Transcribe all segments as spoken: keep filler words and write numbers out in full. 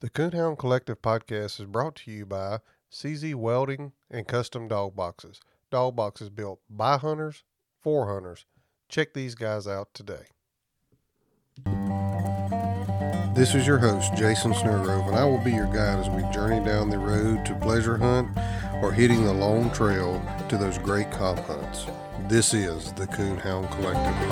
The Coonhound Collective podcast is brought to you by C Z Welding and Custom Dog Boxes. Dog boxes built by hunters, for hunters. Check these guys out today. This is your host, Jason Snellgrove, and I will be your guide as we journey down the road to pleasure hunt or hitting the long trail to those great comp hunts. This is the Coonhound Collective.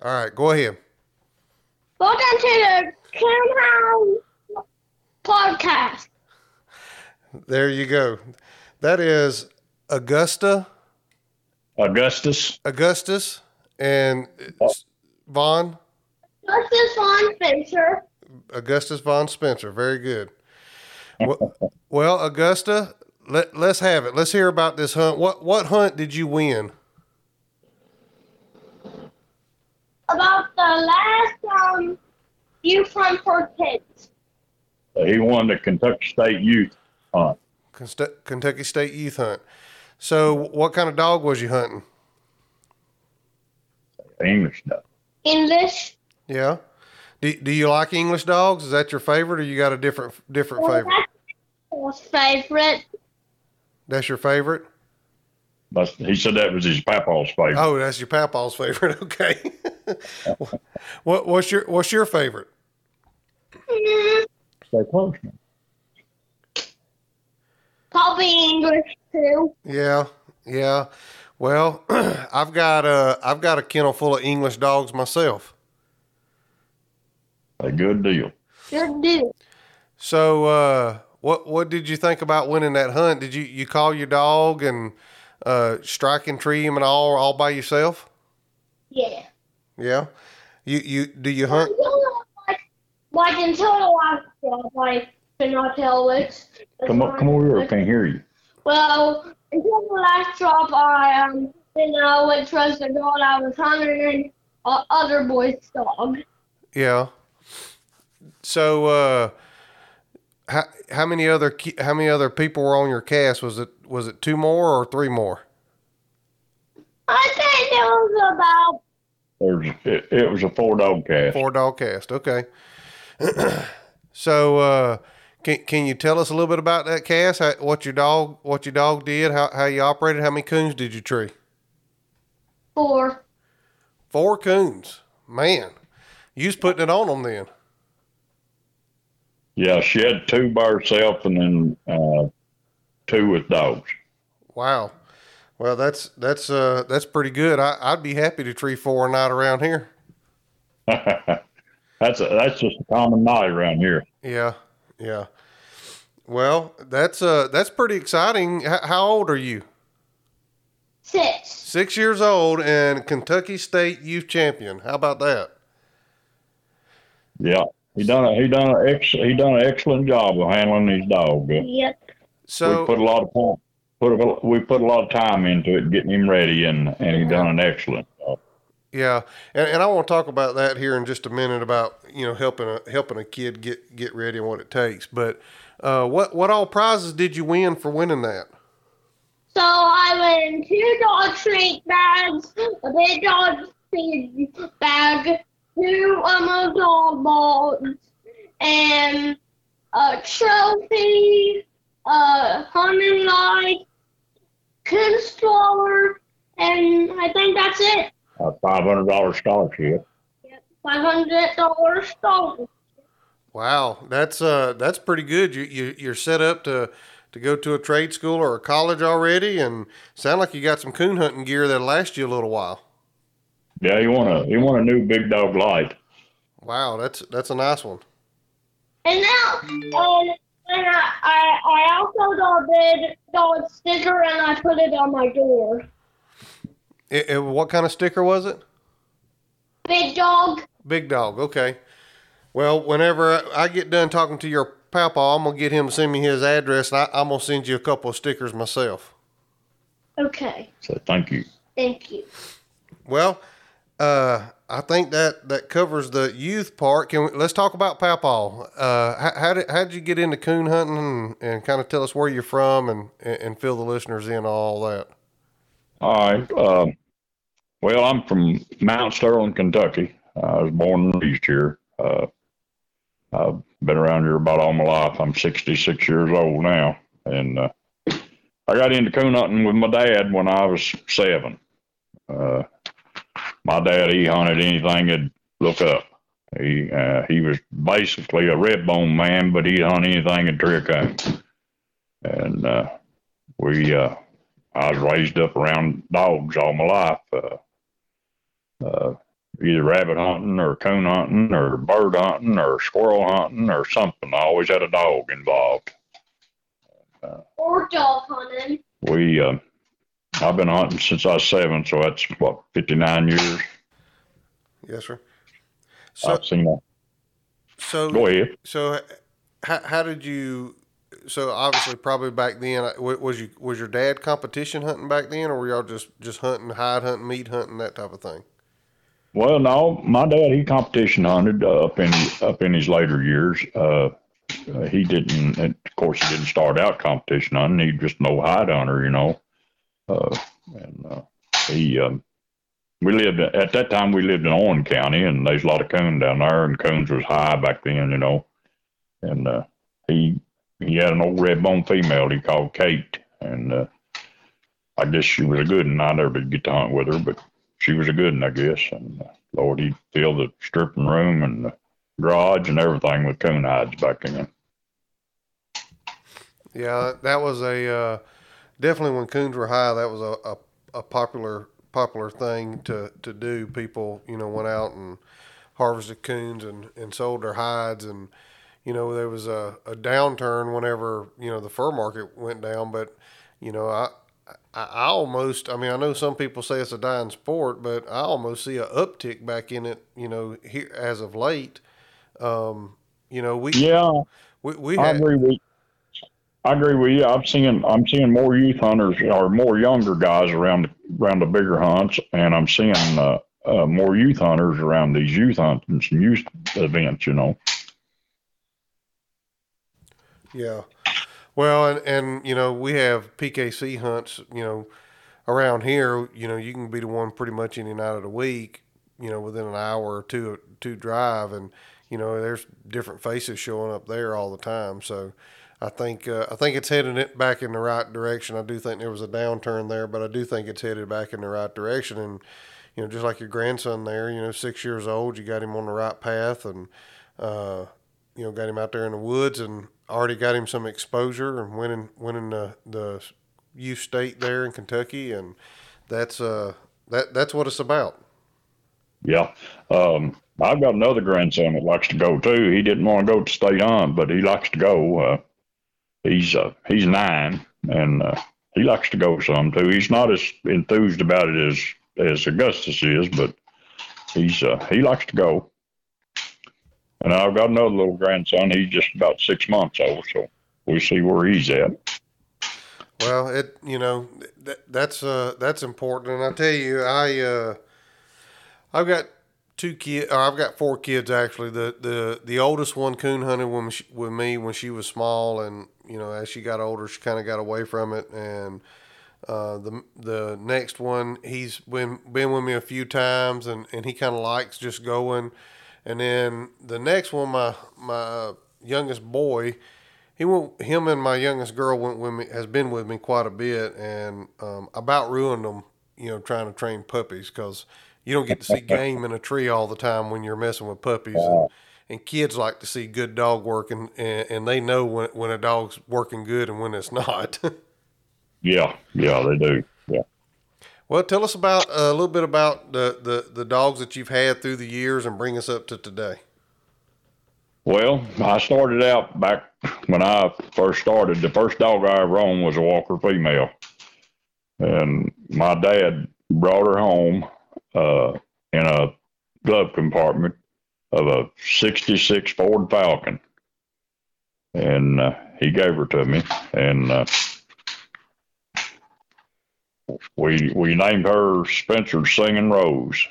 All right, go ahead. Welcome to the Coonhound podcast. There you go. That is Augusta. Augustus. Augustus and Vaughn. Augustus Vaughn Spencer. Augustus Vaughn Spencer. Very good. Well, Augusta, let, let's have it. Let's hear about this hunt. What what hunt did you win? About the last um, youth hunt for kids. He won the Kentucky State Youth Hunt. Kentucky State Youth Hunt. So, what kind of dog was you hunting? English dog. English? Yeah. Do, do you like English dogs? Is that your favorite, or you got a different different well, favorite? That's my favorite. That's your favorite? That's, he said that was his papa's favorite. Oh, that's your papa's favorite. Okay. what what's your what's your favorite? Probably English too. Yeah, yeah. Well, I've got a I've got a kennel full of English dogs myself. A good deal. Good deal. So, uh, what what did you think about winning that hunt? Did you, you call your dog and uh, strike and tree him and all all by yourself? Yeah. Yeah. You you do you hunt? Like, like until I like cannot tell it. Come up, come over here. I can't hear you. Well, until the last drop, I um didn't know which was the dog I was hunting, uh, other boy's dog. Yeah. So, uh, how how many other how many other people were on your cast? Was it was it two more or three more? I think it was about. It, it was a four dog cast. Four dog cast. Okay. So, uh, can can you tell us a little bit about that cast? How, what your dog what your dog did? How how you operated? How many coons did you tree? Four. Four coons, man. You was putting it on them then. Yeah, she had two by herself and then uh, two with dogs. Wow. Well, that's that's uh, that's pretty good. I, I'd be happy to tree four a night around here. that's a, that's just a common night around here. Yeah, yeah. Well, that's uh, that's pretty exciting. H- how old are you? Six. Six years old and Kentucky State Youth Champion. How about that? Yeah. He done a, he done a ex, he done an excellent job of handling his dog. Yep. So we put a lot of put a, we put a lot of time into it, getting him ready, and, and he done an excellent job. Yeah, and and I want to talk about that here in just a minute about you know helping a helping a kid get, get ready and what it takes. But uh, what what all prizes did you win for winning that? So I won two dog treat bags, a big dog treat bag. Two um, dog balls, and a trophy, a hunting light, controller, and I think that's it. A five hundred dollars scholarship. Yep, five hundred dollars scholarship. Wow, that's uh, that's pretty good. You, you, you're set up to, to go to a trade school or a college already, and sound like you got some coon hunting gear that'll last you a little while. Yeah, you want a you want a new big dog light. Wow, that's that's a nice one. And now, um, and I, I I also got a big dog sticker and I put it on my door. It, it, what kind of sticker was it? Big dog. Big dog. Okay. Well, whenever I get done talking to your papa, I'm gonna get him to send me his address, and I, I'm gonna send you a couple of stickers myself. Okay. So thank you. Thank you. Well. Uh, I think that, that covers the youth part. Can we, let's talk about Papaw. Uh, how, how did how did you get into coon hunting, and, and kind of tell us where you're from, and, and fill the listeners in on all that? All right. Um, well, I'm from Mount Sterling, Kentucky. I was born and raised here. Uh, I've been around here about all my life. I'm sixty-six years old now, and uh, I got into coon hunting with my dad when I was seven. Uh, my dad, he hunted anything he'd look up. He uh, he was basically a red bone man, but he'd hunt anything he'd tree cone. And uh, we, uh, I was raised up around dogs all my life, uh, uh, either rabbit hunting or coon hunting or bird hunting or squirrel hunting or something. I always had a dog involved. Uh, or dog hunting. We, uh, I've been hunting since I was seven, so that's what, fifty-nine years. Yes, sir. So, I've seen that. So, go ahead. So, how, how did you? So, obviously, probably back then, was you was your dad competition hunting back then, or were y'all just just hunting, hide hunting, meat hunting, that type of thing? Well, no, my dad, he competition hunted uh, up in up in his later years. Uh, he didn't, and of course, he didn't start out competition hunting. He just no hide hunter, you know. Uh, and, uh, he, um, we lived at that time, we lived in Owen County, and there's a lot of coon down there, and coons was high back then, you know, and, uh, he, he had an old red bone female he called Kate, and, uh, I guess she was a good one. I never did get to hunt with her, but she was a good one, I guess. And uh, Lord, he'd fill the stripping room and the garage and everything with coon hides back then. Yeah, that was a, uh, definitely when coons were high, that was a, a, a popular popular thing to, to do. People, you know, went out and harvested coons and, and sold their hides. And, you know, there was a, a downturn whenever, you know, the fur market went down. But, you know, I, I, I almost, I mean, I know some people say it's a dying sport, but I almost see an uptick back in it, you know, here as of late. Um, you know, we... Yeah, we, we I had, agree with I agree with you. I'm seeing I'm seeing more youth hunters or more younger guys around around the bigger hunts, and I'm seeing uh, uh, more youth hunters around these youth hunts and youth events, you know. Yeah. Well, and, and you know, we have P K C hunts, you know, around here. You know, you can be the one pretty much any night of the week, you know, within an hour or two to drive, and you know, there's different faces showing up there all the time, so. I think uh, I think it's headed it back in the right direction. I do think there was a downturn there, but I do think it's headed back in the right direction. And you know, just like your grandson there, you know, six years old, you got him on the right path, and uh, you know, got him out there in the woods, and already got him some exposure, and winning winning the the youth state there in Kentucky, and that's uh that that's what it's about. Yeah. Um, I've got another grandson that likes to go too. He didn't want to go to state on, but he likes to go. Uh, He's uh, he's nine, and uh, he likes to go some too. He's not as enthused about it as, as Augustus is, but he's uh, he likes to go. And I've got another little grandson. He's just about six months old, so we see where he's at. Well, it you know that, that's uh, that's important. And I tell you, I uh, I've got. Two kids. I've got four kids actually. The the the oldest one coon hunted with me, with me when she was small, and you know, as she got older, she kind of got away from it. And uh, the the next one, he's been been with me a few times, and, and he kind of likes just going. And then the next one, my my youngest boy, he went. Him and my youngest girl went with me. Has been with me quite a bit, and um, about ruined them. You know, trying to train puppies because. You don't get to see game in a tree all the time when you're messing with puppies, and, and kids like to see good dog work, and, and, and they know when when a dog's working good and when it's not. yeah, yeah, they do. Yeah. Well, tell us about uh, a little bit about the, the, the dogs that you've had through the years, and bring us up to today. Well, I started out back when I first started. The first dog I ever owned was a Walker female, and my dad brought her home. Uh, in a glove compartment of a sixty-six Ford Falcon. And uh, he gave her to me. And uh, we we named her Spencer Singing Rose.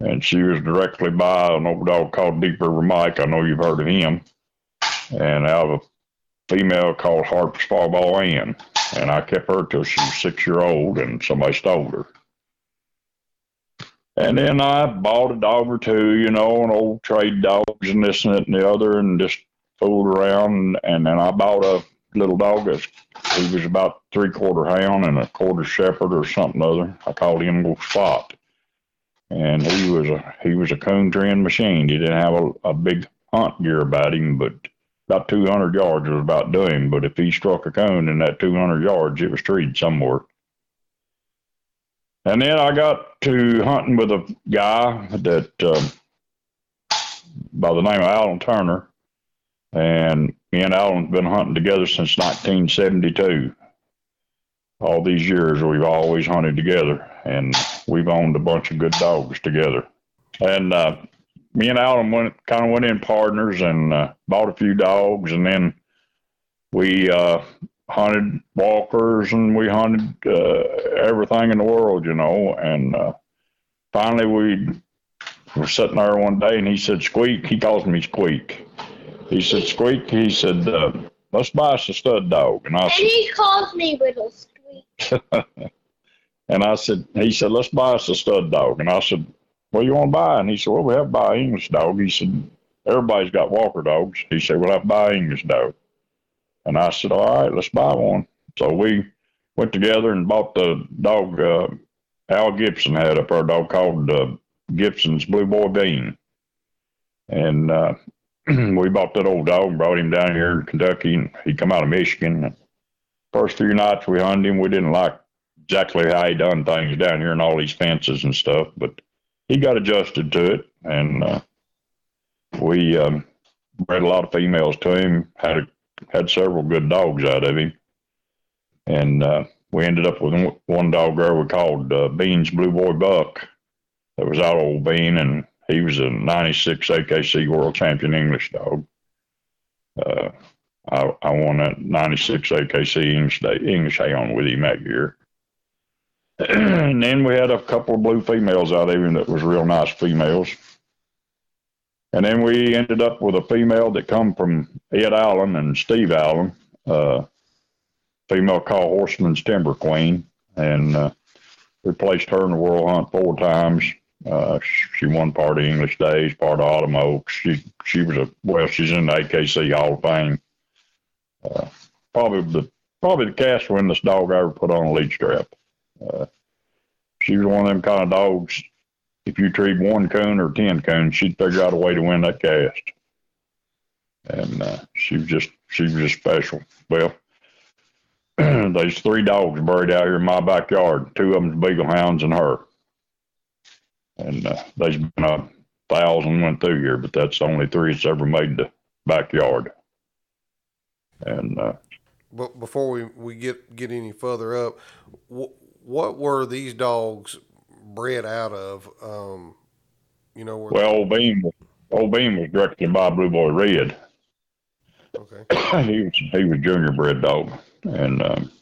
and she was directly by an old dog called Deep River Mike. I know you've heard of him. And out of a female called Harp's Fallball Ann. And I kept her till she was six year old, and somebody stole her. And then I bought a dog or two, you know, and old trade dogs and this and that and the other, and just fooled around. And then I bought a little dog that he was about three quarter hound and a quarter shepherd or something other. I called him Little Spot, and he was a he was a coon trend machine. He didn't have a, a big hunt gear about him, but about two hundred yards was about doing. But if he struck a coon in that two hundred yards, it was treed somewhere. And then I got to hunting with a guy that uh, by the name of Alan Turner, and me and Alan's been hunting together since nineteen seventy-two. All these years we've always hunted together, and we've owned a bunch of good dogs together. And uh, me and Alan went kind of went in partners and uh, bought a few dogs, and then we uh, hunted walkers, and we hunted uh, everything in the world, you know. And uh, finally we were sitting there one day, and he said, Squeak, he calls me Squeak. He said, Squeak, he said, uh, let's buy us a stud dog. And I and said, he calls me Little Squeak. And I said, he said, let's buy us a stud dog. And I said, what do you want to buy? And he said, well, we have to buy an English dog. He said, everybody's got walker dogs. He said, we'll have to buy an English dog. And I said, all right, let's buy one. So we went together and bought the dog uh, Al Gibson had up our dog called uh, Gibson's Blue Boy Bean. And uh, we bought that old dog and brought him down here in Kentucky. And he come out of Michigan. First few nights we hunted him, we didn't like exactly how he done things down here and all these fences and stuff. But he got adjusted to it. And uh, we um, bred a lot of females to him, had a had several good dogs out of him. And uh, we ended up with one dog there we called uh, Bean's Blue Boy Buck. That was out old Bean, and he was a ninety-six A K C World Champion English dog. Uh, I, I won that ninety-six A K C English, day, English hound with him that year. And then we had a couple of blue females out of him that was real nice females. And then we ended up with a female that come from Ed Allen and Steve Allen, uh, female called Horseman's Timber Queen. And uh, we placed her in the World Hunt four times. Uh, she won part of English Days, part of Autumn Oaks. She, she was a, well, she's in the A K C Hall of Fame. Uh, probably the probably the cast win this dog I ever put on a lead strap. Uh, she was one of them kind of dogs. If you treat one coon or ten coons, she'd figure out a way to win that cast. And uh, she was just she was just special. Well, there's three dogs buried out here in my backyard. Two of them's beagle hounds and her. And uh, there's been a thousand went through here, but that's the only three that's ever made the backyard. And uh, but before we, we get get any further up, wh- what were these dogs bred out of? Um, you know, where well, old Bean, old Bean was directed by Blue Boy Red. Okay, he was he was junior bred dog, and um,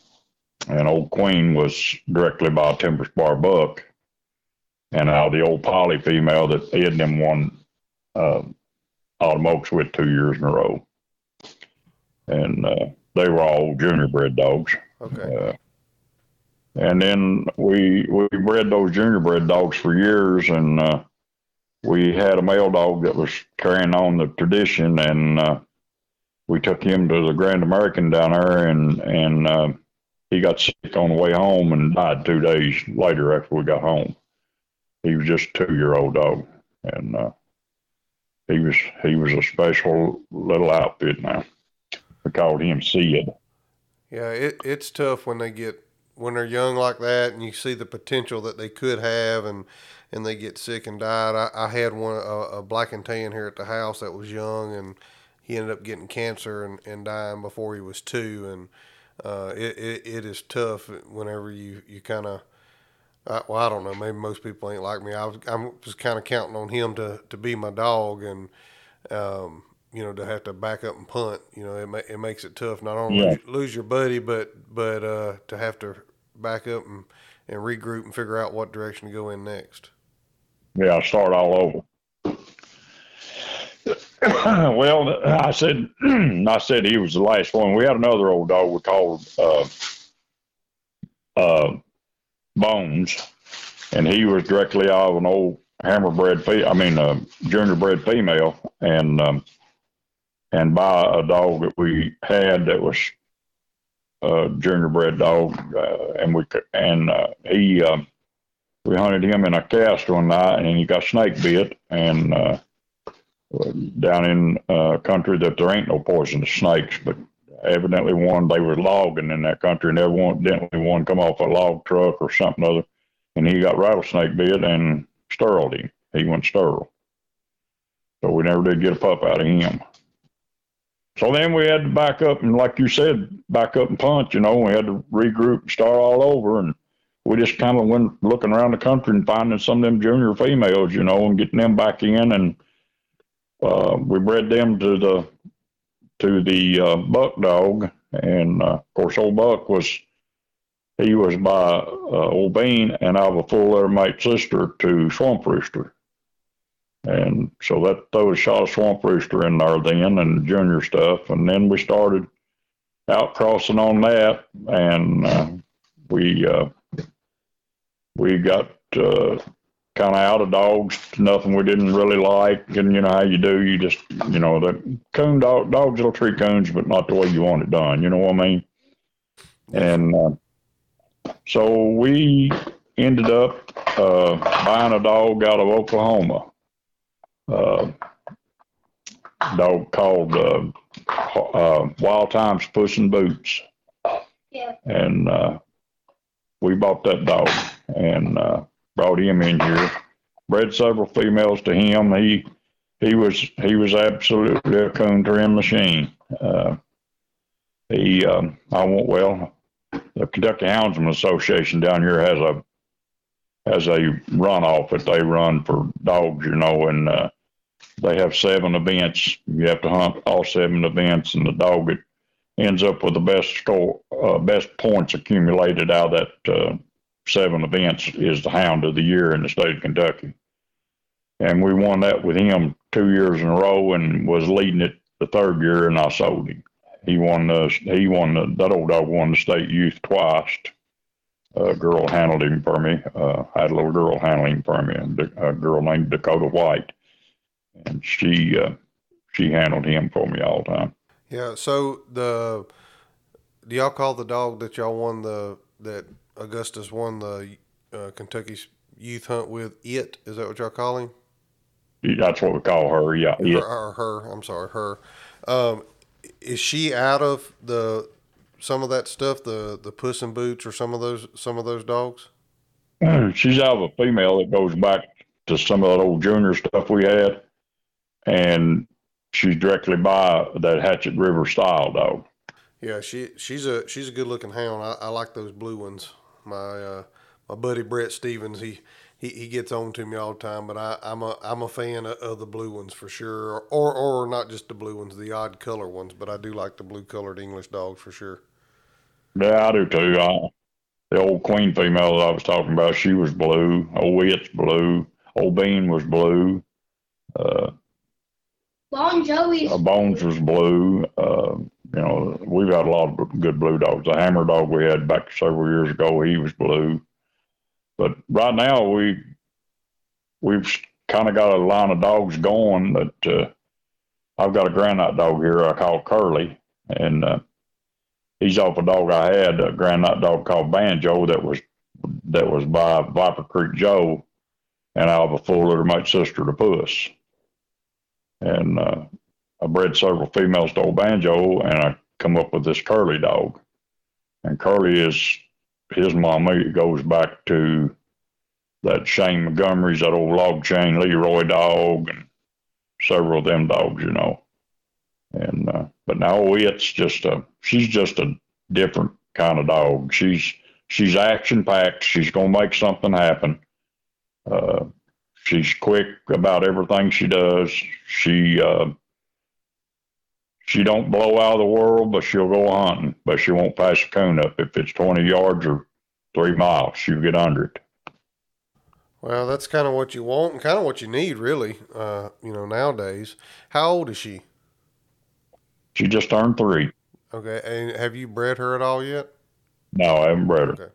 and old Queen was directly by Timber Spar Buck, and out the old Polly female that Ed and them won uh, Autumn Oaks with two years in a row, and uh, they were all junior bred dogs. Okay. Uh, And then we we bred those junior bred dogs for years, and uh, we had a male dog that was carrying on the tradition, and uh, we took him to the Grand American down there, and and uh, he got sick on the way home and died two days later after we got home. He was just a two-year-old dog, and uh, he was he was a special little outfit. Now we called him Sid. Yeah, it it's tough when they get. When they're young like that, and you see the potential that they could have, and, and they get sick and died. I, I had one a, a black and tan here at the house that was young, and he ended up getting cancer and, and dying before he was two. And uh, it, it it is tough whenever you, you kind of, well, I don't know, maybe most people ain't like me. I was I was kind of counting on him to, to be my dog, and um, you know, to have to back up and punt. You know, it ma- it makes it tough not only yeah. lose your buddy, but but uh, to have to back up and, and regroup and figure out what direction to go in next. Yeah, start all over. Well, I said, I said he was the last one. We had another old dog we called uh, uh, Bones, and he was directly out of an old hammerbred, fe- I mean, a juniorbred female, and um, and by a dog that we had that was a juniorbred dog, uh, and we and uh, he uh, we hunted him in a cast one night, and he got snake bit, and uh, down in a uh, country that there ain't no poisonous snakes, but evidently one, they were logging in that country, and evidently one come off a log truck or something other, and he got rattlesnake bit and steriled him. He went sterile. So we never did get a pup out of him. So then we had to back up, and like you said, back up and punch, you know, we had to regroup and start all over, and we just kind of went looking around the country and finding some of them junior females, you know, and getting them back in, and Uh, we bred them to the to the uh, buck dog, and uh, of course, old Buck was he was by uh, old Bean, and I was a full letter mate sister to Swamp Rooster, and so that those shot a Swamp Rooster in there then, and junior stuff, and then we started out crossing on that, and uh, we uh, we got. Uh, kind of out of dogs, nothing we didn't really like, and you know how you do, you just, you know, the coon dog, dogs will treat coons, but not the way you want it done, you know what I mean? And uh, so we ended up uh, buying a dog out of Oklahoma, uh, a dog called uh, uh, Wild Times Puss in Boots. Yeah. And uh, we bought that dog, and uh, brought him in here, bred several females to him. He he was he was absolutely a coon trim machine. Uh, he um, I won't well. The Kentucky Houndsman Association down here has a has a runoff that they run for dogs, you know, and uh, they have seven events. You have to hunt all seven events, and the dog that ends up with the best score, uh, best points accumulated out of that. Uh, seven events is the hound of the year in the state of Kentucky. And we won that with him two years in a row and was leading it the third year, and I sold him. He won the, he won the, that old dog won the state youth twice. A girl handled him for me. Uh, I had a little girl handling for me, a girl named Dakota White. And she, uh, she handled him for me all the time. Yeah. So the, do y'all call the dog that y'all won the, that, Augustus won the uh, Kentucky Youth Hunt with it. Is that what y'all call him? That's what we call her. Yeah, it. Or, or her. I'm sorry, her. Um, is she out of the some of that stuff, the the Puss in Boots, or some of those some of those dogs? She's out of a female that goes back to some of that old junior stuff we had, and she's directly by that Hatchet River style dog. Yeah, she she's a she's a good looking hound. I, I like those blue ones. My uh, my buddy Brett Stevens, he, he, he gets on to me all the time, but I, I'm a I'm a fan of, of the blue ones for sure, or or not just the blue ones, the odd color ones, but I do like the blue colored English dogs for sure. Yeah, I do too. I, the old queen female that I was talking about, she was blue. Old Wit's blue. Old Bean was blue. Uh, Bon Jovi's uh, Bones was blue. Uh, you know, we've had a lot of good blue dogs. The hammer dog we had back several years ago, he was blue. But right now we we've kind of got a line of dogs going. That uh, I've got a granite dog here I call Curly, and uh, he's off a dog I had, a granite dog called Banjo that was that was by Viper Creek Joe, and I have a full litter mate sister to Puss. And uh, I bred several females to old Banjo, and I come up with this Curly dog. And Curly is his mama. It goes back to that Shane Montgomery's, that old log chain Leroy dog, and several of them dogs, you know. And uh, but now it's just a she's just a different kind of dog. She's she's action packed. She's gonna make something happen. Uh, She's quick about everything she does. She uh, she don't blow out of the world, but she'll go hunting. But she won't pass a coon up if it's twenty yards or three miles. She'll get under it. Well, that's kind of what you want and kind of what you need, really, uh, you know, nowadays. How old is she? She just turned three. Okay, and have you bred her at all yet? No, I haven't bred her. Okay.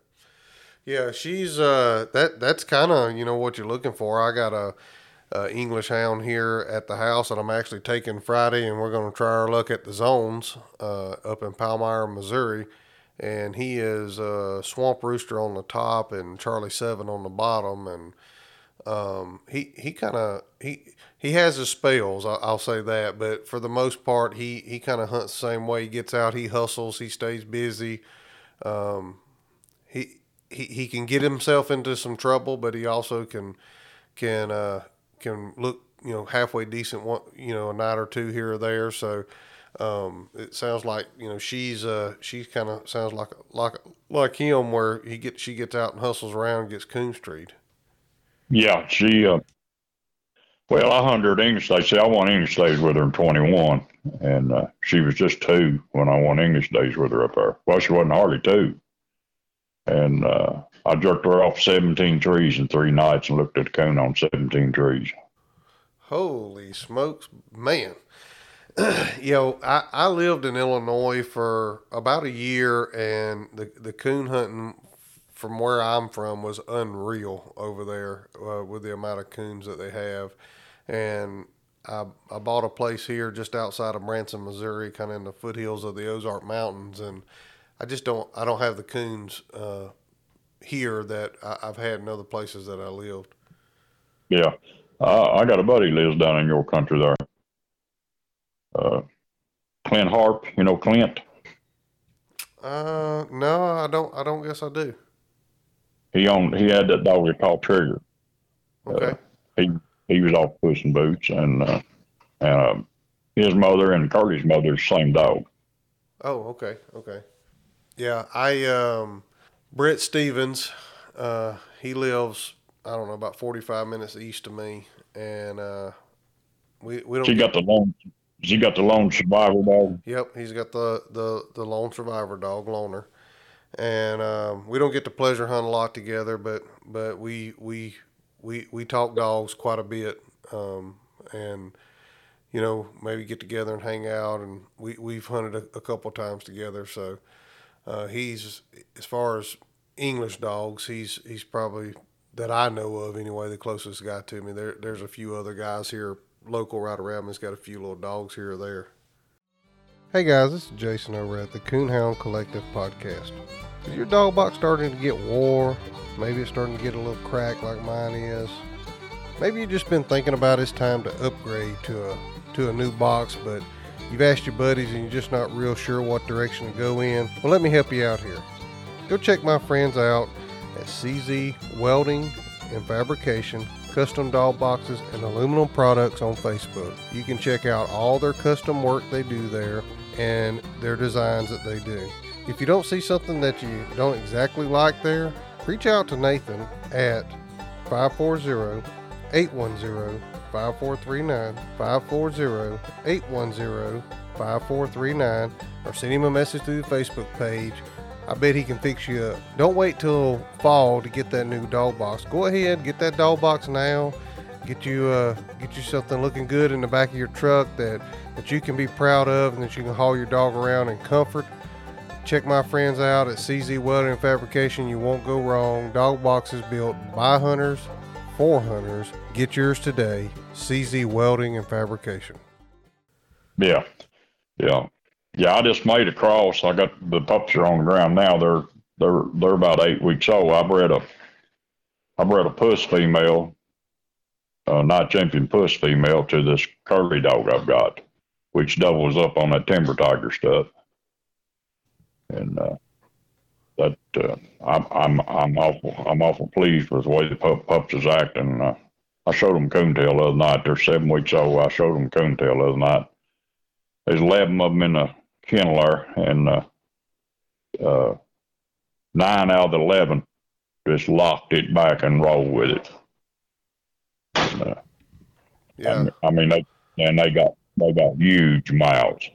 Yeah, she's, uh, that, that's kind of, you know, what you're looking for. I got a, a English hound here at the house, and I'm actually taking Friday, and we're going to try our luck at the zones uh, up in Palmyra, Missouri. And he is uh, Swamp Rooster on the top and Charlie Seven on the bottom. And um, he he kind of he he has his spells, I, I'll say that. But for the most part, he he kind of hunts the same way. He gets out, he hustles, he stays busy. Um, he he he can get himself into some trouble, but he also can can uh, can look you know halfway decent one you know a night or two here or there. So. Um, it sounds like, you know, she's, uh, she's kind of sounds like, like, like him where he gets, she gets out and hustles around and gets coonstried. Yeah. She, uh, well, I hunted English Days. See, I won English Days with her in twenty-one and, uh, she was just two when I won English Days with her up there. Well, she wasn't hardly two. And, uh, I jerked her off seventeen trees in three nights and looked at a coon on seventeen trees. Holy smokes, man. You know, I, I lived in Illinois for about a year, and the, the coon hunting from where I'm from was unreal over there uh, with the amount of coons that they have. And I I bought a place here just outside of Branson, Missouri, kind of in the foothills of the Ozark Mountains, and I just don't I don't have the coons uh, here that I, I've had in other places that I lived. Yeah, uh, I got a buddy who lives down in your country there. Uh, Clint Harp, you know Clint? Uh, no, I don't. I don't guess I do. He owned. He had that dog called Trigger. Okay. Uh, he he was off Puss in Boots, and uh, and uh, his mother and Curly's mother, same dog. Oh, okay, okay. Yeah, I um, Brett Stevens. Uh, he lives. I don't know, about forty-five minutes east of me, and uh, we we don't. She get- got the long. He got the Lone Survivor dog. Yep, he's got the, the, the Lone Survivor dog, Loner. And um, we don't get to pleasure hunt a lot together, but but we we we we talk dogs quite a bit, um, and you know maybe get together and hang out. And we we've hunted a, a couple times together. So uh, he's as far as English dogs, he's he's probably that I know of anyway the closest guy to me. There there's a few other guys here. Local right around me's got a few little dogs here or there. Hey guys, this is Jason over at the Coonhound Collective podcast. Is your dog box starting to get wore? Maybe it's starting to get a little cracked like mine is. Maybe you've just been thinking about it's time to upgrade to a to a new box, but you've asked your buddies and you're just not real sure what direction to go in. Well, let me help you out here. Go check my friends out at C Z Welding and Fabrication, custom dog boxes and aluminum products on Facebook. You can check out all their custom work they do there and their designs that they do. If you don't see something that you don't exactly like there, reach out to Nathan at five four zero, eight one zero, five four three nine, five four zero, eight one zero, five four three nine, or send him a message through the Facebook page. I bet he can fix you up. Don't wait till fall to get that new dog box. Go ahead, get that dog box now. Get you uh, get you something looking good in the back of your truck that, that you can be proud of and that you can haul your dog around in comfort. Check my friends out at C Z Welding and Fabrication. You won't go wrong. Dog boxes built by hunters, for hunters. Get yours today. C Z Welding and Fabrication. Yeah, yeah. Yeah, I just made a cross. I got the pups are on the ground now. They're they're they're about eight weeks old. I bred a I bred a puss female, a night champion puss female to this Curly dog I've got, which doubles up on that timber tiger stuff. And uh, that uh, I'm I'm I'm awful I'm awful pleased with the way the pup, pups is acting. Uh, I showed them coontail the other night. They're seven weeks old. I showed them coontail the other night. There's eleven of them in the kennel, and uh, uh, nine out of the eleven just locked it back and rolled with it. And, uh, yeah, I, I mean, they, and they got they got huge mouths.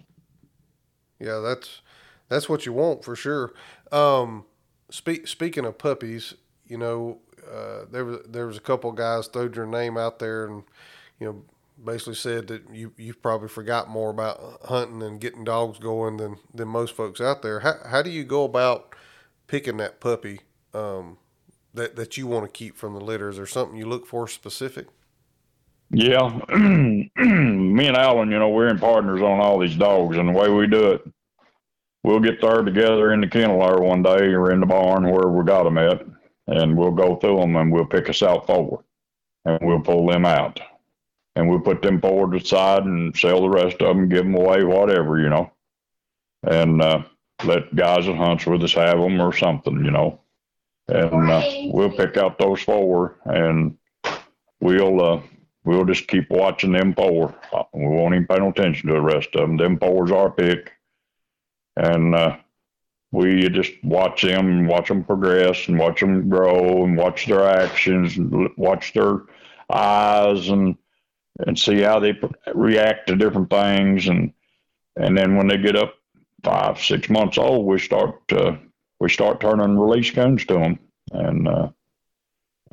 Yeah, that's that's what you want for sure. Um, speak, speaking of puppies, you know, uh, there was there was a couple guys threw your name out there and, you know, basically said that you you've probably forgot more about hunting and getting dogs going than, than most folks out there. How how do you go about picking that puppy um, that that you want to keep from the litter? Is there something you look for specific? Yeah, me and Alan, you know, we're in partners on all these dogs, and the way we do it, we'll get there together in the kennel there one day or in the barn where we got them at, and we'll go through them and we'll pick us out four, and we'll pull them out, and we'll put them four to the side and sell the rest of them, give them away, whatever, you know, and uh, let guys that hunts with us have them or something, you know, and uh, we'll pick out those four, and we'll uh, we'll just keep watching them four. We won't even pay no attention to the rest of them. Them four's our pick. And uh, we just watch them and watch them progress and watch them grow and watch their actions and watch their eyes and and see how they react to different things. And and then when they get up five, six months old, we start uh, we start turning release coons to them and uh,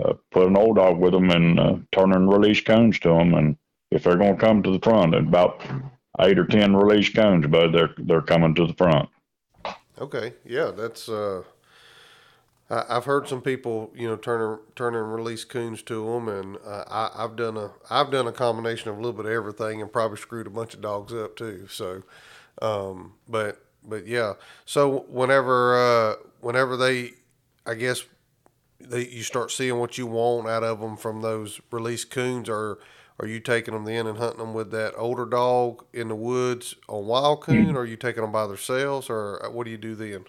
uh, put an old dog with them and uh, turning release coons to them. And if they're going to come to the front, at about eight or ten release cones, but they're they're coming to the front. Okay, yeah, that's. Uh, I, I've heard some people, you know, turn turn and release coons to them, and uh, I, I've done a I've done a combination of a little bit of everything, and probably screwed a bunch of dogs up too. So, um, but but yeah, so whenever uh, whenever they, I guess, they you start seeing what you want out of them from those release coons, or are you taking them then and hunting them with that older dog in the woods on wild coon, mm-hmm. or are you taking them by themselves, or what do you do then?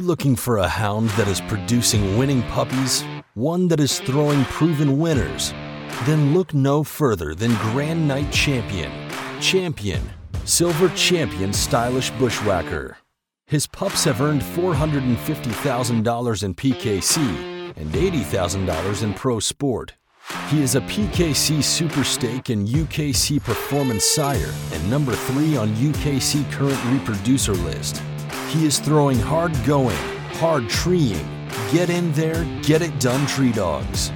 Looking for a hound that is producing winning puppies, one that is throwing proven winners? Then look no further than Grand Night Champion. Champion, Silver Champion Stylish Bushwhacker. His pups have earned four hundred fifty thousand dollars in P K C and eighty thousand dollars in pro sport. He is a P K C Super Stake and U K C Performance Sire and number three on U K C current reproducer list. He is throwing hard going, hard treeing, get in there, get it done tree dogs.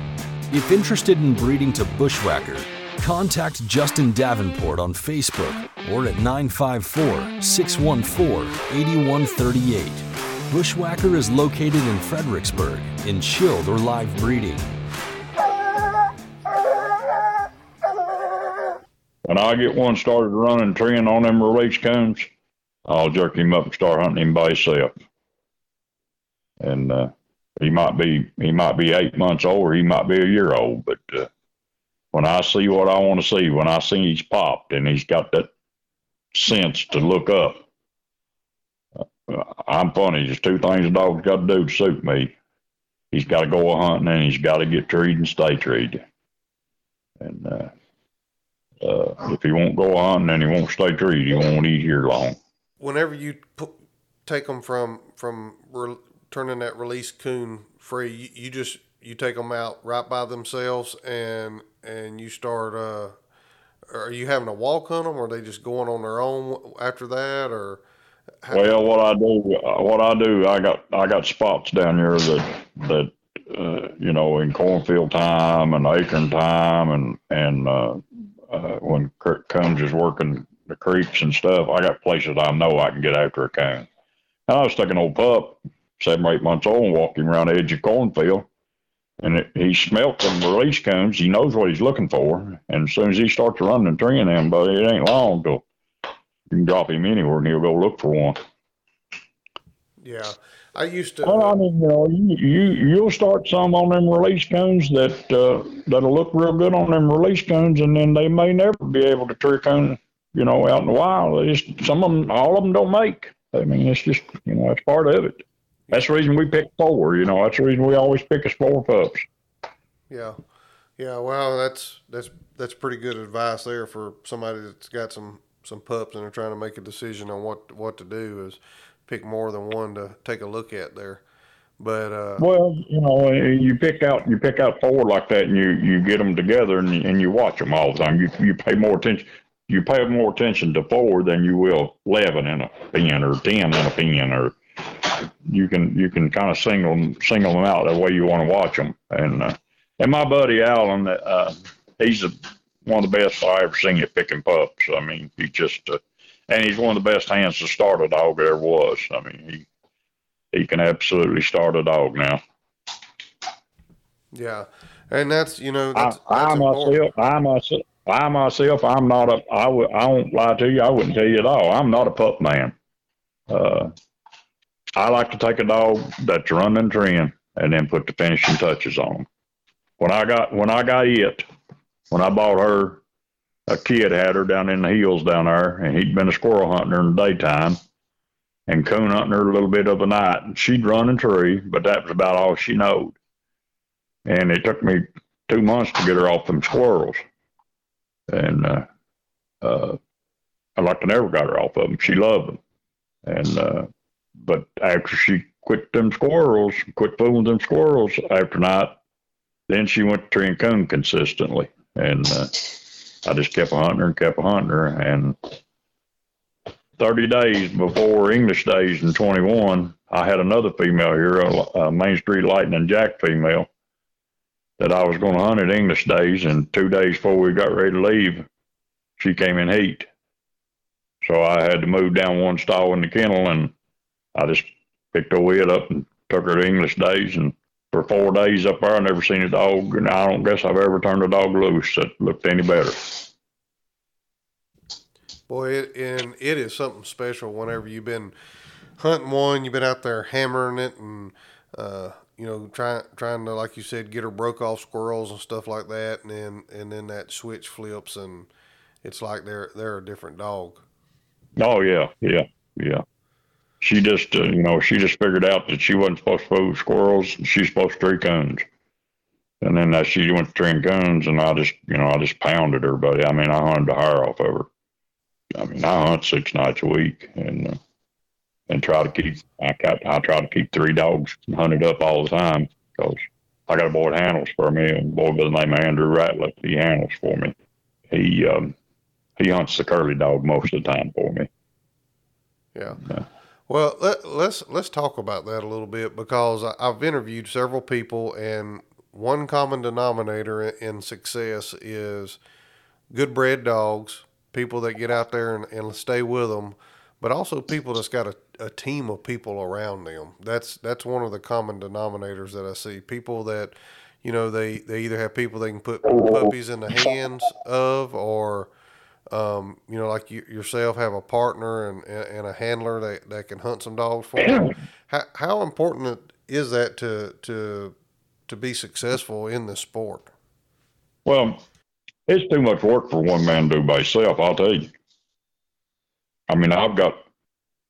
If interested in breeding to bushwhacker, contact Justin Davenport on Facebook or at nine five four, six one four, eight one three eight. Bushwhacker is located in Fredericksburg in chilled or live breeding. When I get one started running treeing on them release cones, I'll jerk him up and start hunting him by himself. And uh, he might be he might be eight months old or he might be a year old, but uh, when I see what I want to see, when I see he's popped and he's got that sense to look up, uh, I'm funny. There's two things a dog's got to do to suit me. He's got to go hunting and he's got to get treed and stay treed. And uh, uh, if he won't go hunting and he won't stay treed, he won't eat here long. Whenever you put, take them from from re, turning that release coon free, you, you just you take them out right by themselves, and and you start. Uh, are you having to walk on them, or are they just going on their own after that? Or how well, do you- what I do, what I do, I got I got spots down here that that uh, you know, in cornfield time and acorn time, and and uh, uh, when Kurt Combs is working the creeks and stuff, I got places I know I can get after a coon. And I was taking an old pup, seven or eight months old, and walking around the edge of cornfield, and it, he smelt them release coons. He knows what he's looking for, and as soon as he starts running and treeing them, but it ain't long till you can drop him anywhere, and he'll go look for one. Yeah, I used to. Well, I mean, you know, you, you you'll start some on them release coons that uh, that'll look real good on them release coons, and then they may never be able to tree coon. You know, out in the wild, they just, some of them, all of them don't make. I mean, it's just, you know, it's part of it. That's the reason we pick four, you know, that's the reason we always pick us four pups. Yeah. Yeah. Wow. That's, that's, that's pretty good advice there for somebody that's got some some pups and are trying to make a decision on what what to do is pick more than one to take a look at there. But uh, well, you know, you pick out you pick out four like that, and you, you get them together, and and you watch them all the time. You you pay more attention you pay more attention to four than you will eleven in a pen or ten in a pen, or you can you can kind of single them, single them out the way you want to watch them. And uh, and my buddy Allen, uh, he's a, one of the best I ever seen at picking pups. I mean, he just uh, and he's one of the best hands to start a dog there was. I mean, he. He can absolutely start a dog now. Yeah, and that's you know. That's, I, I that's myself, I myself, I myself, I'm not a. I w- I won't lie to you. I wouldn't tell you at all. I'm not a pup man. Uh, I like to take a dog that's running trend and then put the finishing touches on them. When I got when I got it, when I bought her, a kid had her down in the hills down there, and he'd been a squirrel hunter in the daytime. And coon hunting her a little bit of the night, and she'd run and tree, but that was about all she knowed. And it took me two months to get her off them squirrels. And uh, uh, I like to never got her off of them. She loved them. And uh, but after she quit them squirrels, quit fooling them squirrels after night, then she went to tree and coon consistently. And uh, I just kept hunting her and kept hunting her, and thirty days before English Days in twenty-one, I had another female here, a Main Street Lightning Jack female, that I was going to hunt at English Days, and two days before we got ready to leave, she came in heat. So I had to move down one stall in the kennel, and I just picked her wheel up and took her to English Days, and for four days up there, I never seen a dog, and I don't guess I've ever turned a dog loose that looked any better. Boy, it, and it is something special whenever you've been hunting one, you've been out there hammering it and, uh, you know, trying trying to, like you said, get her broke off squirrels and stuff like that. And then and then that switch flips and it's like they're, they're a different dog. Oh, yeah, yeah, yeah. She just, uh, you know, she just figured out that she wasn't supposed to fool squirrels. And she's supposed to tree coons. And then uh, she went to tree coons, and I just, you know, I just pounded her, buddy. I mean, I hunted the hair off of her. I mean, I hunt six nights a week, and uh, and try to keep. I got, I try to keep three dogs hunted up all the time because I got a boy that handles for me, and a boy by the name of Andrew Ratliff. He handles for me. He um, he hunts the Curly dog most of the time for me. Yeah. Uh, well, let, let's let's talk about that a little bit because I've interviewed several people, and one common denominator in success is good bred dogs. People that get out there and, and stay with them, but also people that's got a, a team of people around them. That's that's one of the common denominators that I see. People that, you know, they, they either have people they can put puppies in the hands of or, um, you know, like you, yourself have a partner and, and a handler that, that can hunt some dogs for them. How, how important is that to, to, to be successful in this sport? Well, it's too much work for one man to do by himself, I'll tell you. I mean, I've got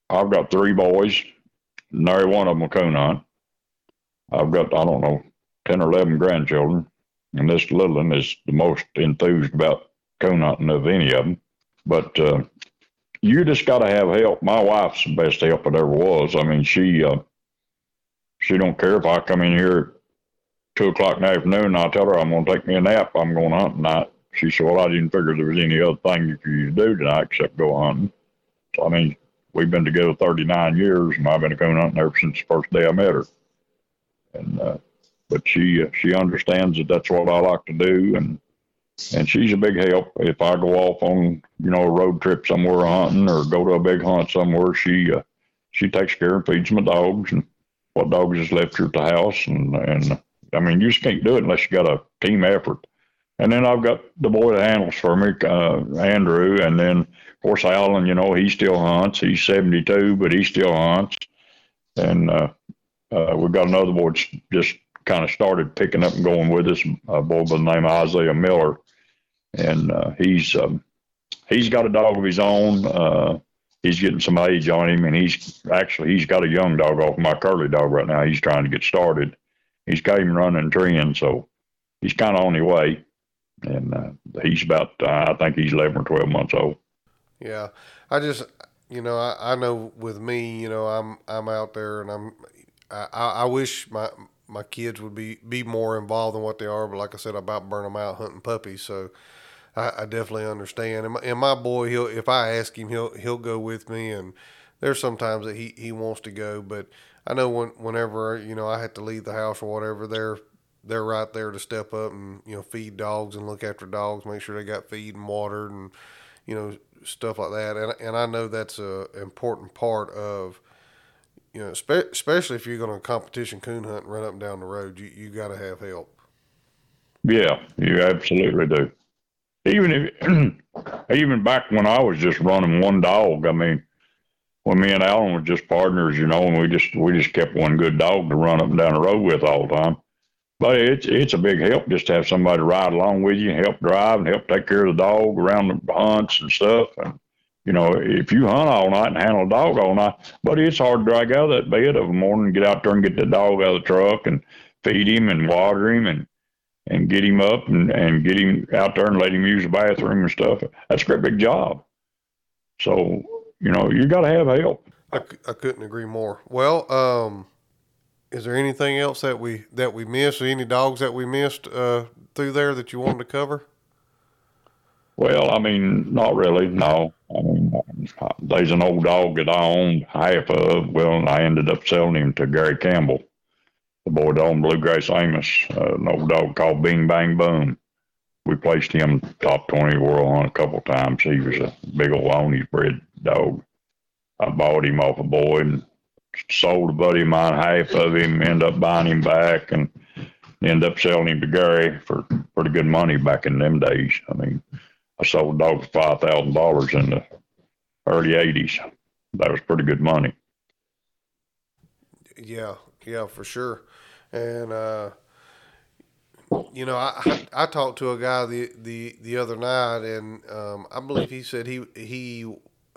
I've got three boys, and every one of them a coon hunt. I've got, I don't know, ten or eleven grandchildren, and this little one is the most enthused about coon hunting of any of them. But uh, you just got to have help. My wife's the best help it ever was. I mean, she, uh, she don't care if I come in here at two o'clock in the afternoon, and I tell her I'm going to take me a nap, I'm going to hunt tonight. She said, well, I didn't figure there was any other thing you could do tonight except go hunting. So, I mean, we've been together thirty-nine years, and I've been going hunting ever since the first day I met her. And uh, But she uh, she understands that that's what I like to do, and and she's a big help. If I go off on, you know, a road trip somewhere hunting or go to a big hunt somewhere, she uh, she takes care and feeds my dogs and what dogs is left here at the house. And, and I mean, you just can't do it unless you got a team effort. And then I've got the boy that handles for me, uh, Andrew. And then, of course, Alan, you know, he still hunts. He's seventy-two, but he still hunts. And uh, uh, we've got another boy that's just kind of started picking up and going with us, a boy by the name of Isaiah Miller. And uh, he's um, he's got a dog of his own. Uh, he's getting some age on him. And he's actually, he's got a young dog off my Curly dog right now. He's trying to get started. He's got him running trend, so he's kind of on the way. And uh, he's about, uh, I think he's eleven or twelve months old. Yeah. I just, you know, I, I know with me, you know, I'm, I'm out there and I'm, I, I wish my, my kids would be, be more involved than what they are. But like I said, I about burn them out hunting puppies. So I, I definitely understand. And my, and my boy, he'll, if I ask him, he'll, he'll go with me. And there's sometimes that he, he wants to go, but I know when, whenever, you know, I had to leave the house or whatever, they're, they're right there to step up and, you know, feed dogs and look after dogs, make sure they got feed and watered and, you know, stuff like that. And and I know that's a important part of, you know, spe- especially if you're going to competition coon hunt and run up and down the road, you, you got to have help. Yeah, you absolutely do. Even if, even back when I was just running one dog, I mean, when me and Alan were just partners, you know, and we just, we just kept one good dog to run up and down the road with all the time. But it's it's a big help just to have somebody ride along with you and help drive and help take care of the dog around the hunts and stuff. And, you know, if you hunt all night and handle a dog all night, but it's hard to drag out of that bed of a morning and get out there and get the dog out of the truck and feed him and water him and, and get him up and, and get him out there and let him use the bathroom and stuff. That's a great big job. So, you know, you got to have help. I, I couldn't agree more. Well, um... is there anything else that we that we missed, or any dogs that we missed uh, through there that you wanted to cover? Well, I mean, not really, no. I mean, there's an old dog that I owned half of. Well, I ended up selling him to Gary Campbell, the boy that owned Bluegrass Amos, uh, an old dog called Bing Bang Boom. We placed him top twenty world hunt a couple times. He was a big old Loney's bred dog. I bought him off a boy and sold a buddy of mine half of him, end up buying him back, and end up selling him to Gary for pretty good money back in them days. I mean, I sold a dog for five thousand dollars in the early eighties. That was pretty good money. Yeah, yeah, for sure. And, uh, you know, I, I, I talked to a guy the, the, the other night, and um, I believe he said he he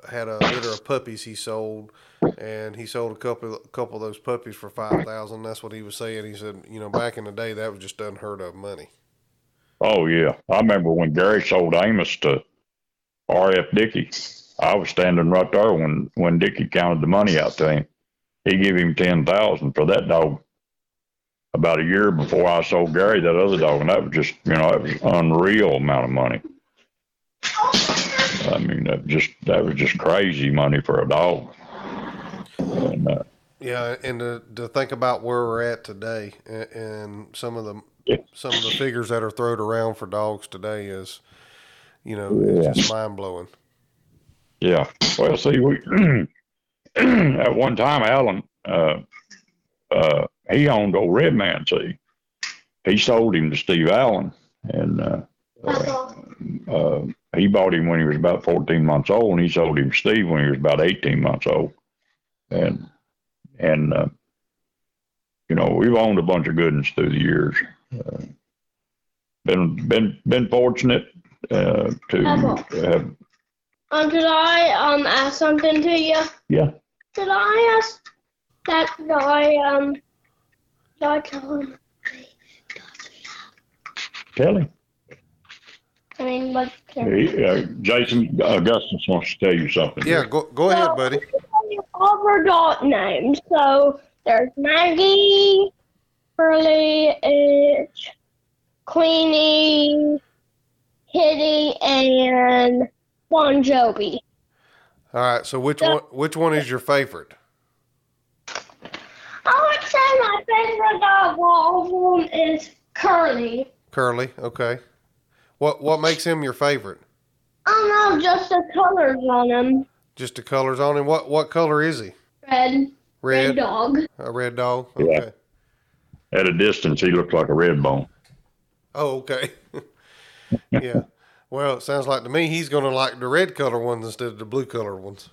had a litter of puppies he sold, and he sold a couple, a couple of those puppies for five thousand. That's what he was saying. He said, you know, back in the day, that was just unheard of money. Oh yeah. I remember when Gary sold Amos to R F Dickey, I was standing right there when, when Dickey counted the money out to him. He gave him ten thousand for that dog about a year before I sold Gary that other dog. And that was just, you know, that was unreal amount of money. I mean, that just, that was just crazy money for a dog. And, uh, yeah, and to, to think about where we're at today, and, and some of the yeah. some of the figures that are thrown around for dogs today is, you know, yeah. it's just mind blowing. Yeah. Well, see, we at one time Alan, uh, uh, he owned old Red Man. See, he sold him to Steve Allen, and uh, uh, uh, he bought him when he was about fourteen months old, and he sold him to Steve when he was about eighteen months old. And, and uh, you know, we've owned a bunch of good ones through the years. Uh, been, been, been fortunate uh, to have. Um, did I um ask something to you? Yeah. Did I ask that guy um? Did I tell him? Tell him. I mean, what? He, uh, Jason Augustus wants to tell you something. Yeah, go go ahead, so, buddy. All of our dog names. So there's Maggie, Curly, Itch, Queenie, Kitty, and Bon Jovi. All right. So which so, one? Which one is your favorite? I would say my favorite dog of all of them is Curly. Curly. Okay. What What makes him your favorite? I don't know. Just the colors on him. Just the colors on him. What what color is he? Red. Red. Red dog. A red dog. Okay. Yeah. At a distance, he looked like a red bone. Oh, okay. Yeah. Well, it sounds like to me he's going to like the red color ones instead of the blue color ones.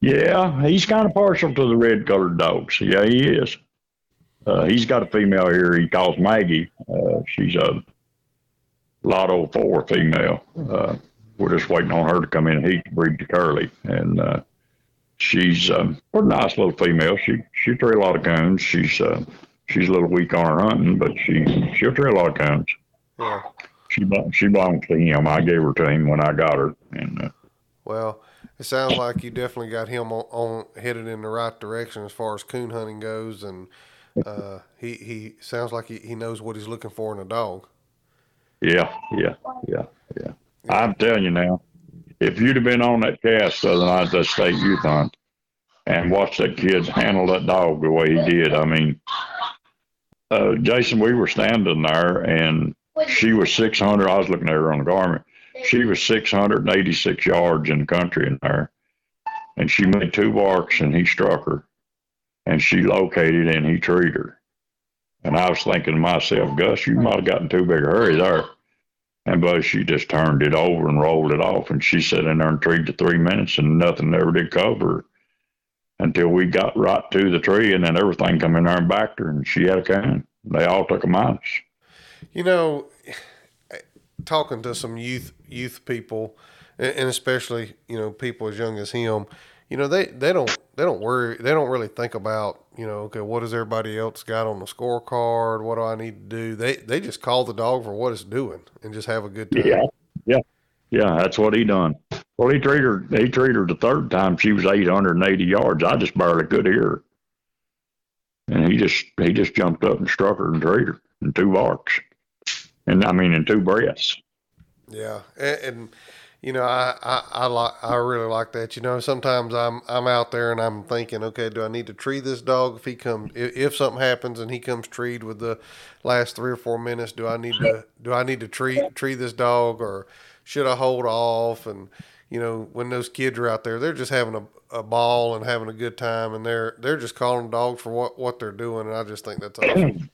Yeah, he's kind of partial to the red colored dogs. Yeah, he is. Uh, he's got a female here he calls Maggie. Uh, she's a Lotto four female. Uh, We're just waiting on her to come in heat and breed to Curly. And uh, she's um, a nice little female. She she trail a lot of coons. She's uh, she's a little weak on her hunting, but she she'll trail a lot of coons. Yeah. She she belongs to him. I gave her to him when I got her. And uh, well, It sounds like you definitely got him on, on headed in the right direction as far as coon hunting goes, and uh, he he sounds like he, he knows what he's looking for in a dog. Yeah, yeah, yeah, yeah. yeah. I'm telling you now, if you'd have been on that cast Southern Iowa State Youth Hunt and watched that kid handle that dog the way he did, I mean, uh, Jason, we were standing there, and she was six hundred. I was looking at her on the garment. She was six hundred eighty-six yards in the country in there, and she made two barks, and he struck her, and she located, and he treed her. And I was thinking to myself, Gus, you might have gotten too big a hurry there. And but she just turned it over and rolled it off, and she sat in there and treed for three minutes, and nothing ever did cover her until we got right to the tree, and then everything come in there and backed her, and she had a can. They all took a minus. You know, talking to some youth youth people, and especially, you know, people as young as him, you know, they, they don't they don't worry they don't really think about, you know, okay, what does everybody else got on the scorecard? What do I need to do? They they just call the dog for what it's doing and just have a good time. Yeah, yeah, yeah. That's what he done. Well, he treated her. He treated her the third time. She was eight hundred eighty yards. I just barely could hear her, and he just he just jumped up and struck her and treated her in two barks. And I mean, in two breaths. Yeah, and, and you know, I I I, like, I really like that. You know, sometimes I'm I'm out there and I'm thinking, okay, do I need to tree this dog if he comes? If, if something happens and he comes treed with the last three or four minutes, do I need to do I need to tree tree this dog, or should I hold off? And you know, when those kids are out there, they're just having a, a ball and having a good time, and they're they're just calling dogs for what what they're doing, and I just think that's awesome.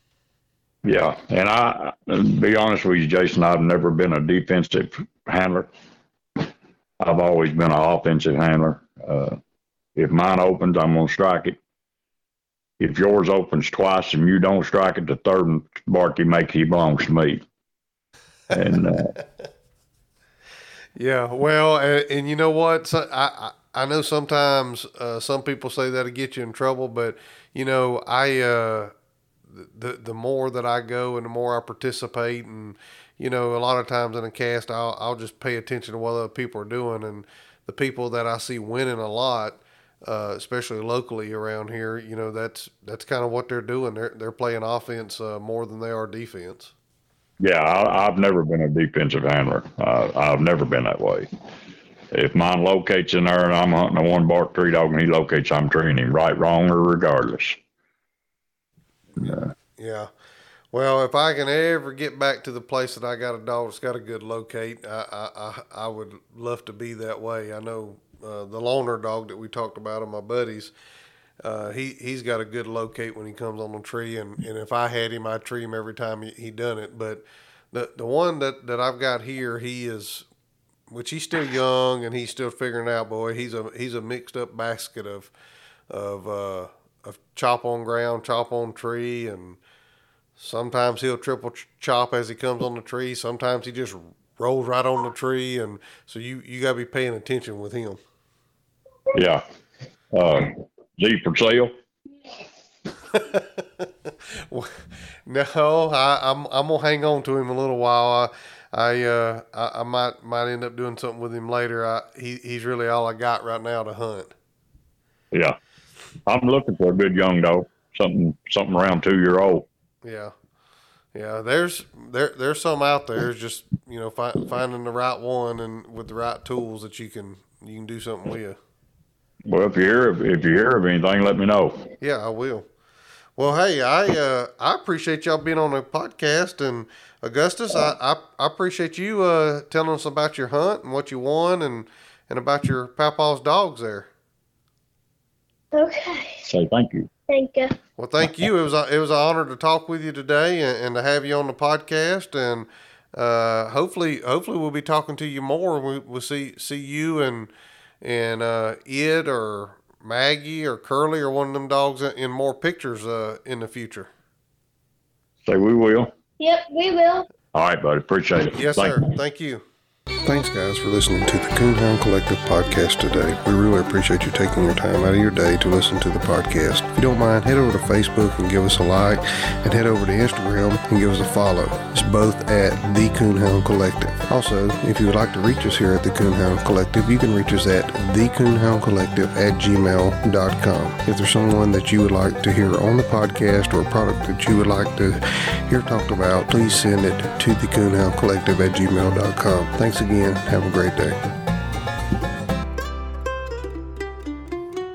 Yeah, and I, to be honest with you, Jason, I've never been a defensive handler. I've always been an offensive handler. Uh, if mine opens, I'm going to strike it. If yours opens twice and you don't strike it, the third bark you make, he belongs to me. And uh, yeah, well, and, and you know what? So I, I I know sometimes uh, some people say that'll get you in trouble, but, you know, I uh, – the the more that I go and the more I participate, and you know, a lot of times in a cast I'll I'll just pay attention to what other people are doing, and the people that I see winning a lot, uh, especially locally around here, you know, that's that's kind of what they're doing. They're they're playing offense uh, more than they are defense. Yeah, I, I've never been a defensive handler. Uh, I've never been that way. If mine locates in there and I'm hunting a one bark tree dog and he locates, I'm treating him right, wrong, or regardless. Yeah. yeah. Well, if I can ever get back to the place that I got a dog that's got a good locate, I I, I would love to be that way. I know uh, the loner dog that we talked about of my buddies, uh, he, he's got a good locate when he comes on the tree, and, and if I had him, I'd tree him every time he, he done it. But the the one that, that I've got here, he is, which he's still young and he's still figuring out, boy, he's a he's a mixed up basket of of uh of chop on ground, chop on tree, and sometimes he'll triple ch- chop as he comes on the tree. Sometimes he just rolls right on the tree, and so you, you got to be paying attention with him. Yeah. Uh, Z for sale? Well, no, I, I'm I'm gonna hang on to him a little while. I I uh I, I might might end up doing something with him later. I he he's really all I got right now to hunt. Yeah. I'm looking for a good young dog, something something around two year old. Yeah, yeah. There's there there's some out there. It's just, you know, fi- finding the right one and with the right tools that you can you can do something with. Well, if you hear if you hear of anything, let me know. Yeah, I will. Well, hey, I uh, I appreciate y'all being on the podcast, and Augustus, I I, I appreciate you uh, telling us about your hunt and what you won, and and about your Papaw's dogs there. Okay. So thank you. Thank you. Well, thank you. It was a, it was an honor to talk with you today, and, and to have you on the podcast. And uh, hopefully, hopefully we'll be talking to you more. We, we'll see see you and and uh, Ed or Maggie or Curly or one of them dogs in, in more pictures uh, in the future. So we will. Yep, we will. All right, buddy. Appreciate it. Yes, thank sir. You. Thank you. Thanks, guys, for listening to the Coonhound Collective podcast today. We really appreciate you taking your time out of your day to listen to the podcast. If you don't mind, head over to Facebook and give us a like, and head over to Instagram and give us a follow. It's both at The Coonhound Collective. Also, if you would like to reach us here at The Coonhound Collective, you can reach us at the coonhound collective at gmail dot com. If there's someone that you would like to hear on the podcast or a product that you would like to hear talked about, please send it to the coonhound collective at gmail dot com. Thanks again. Have a great day.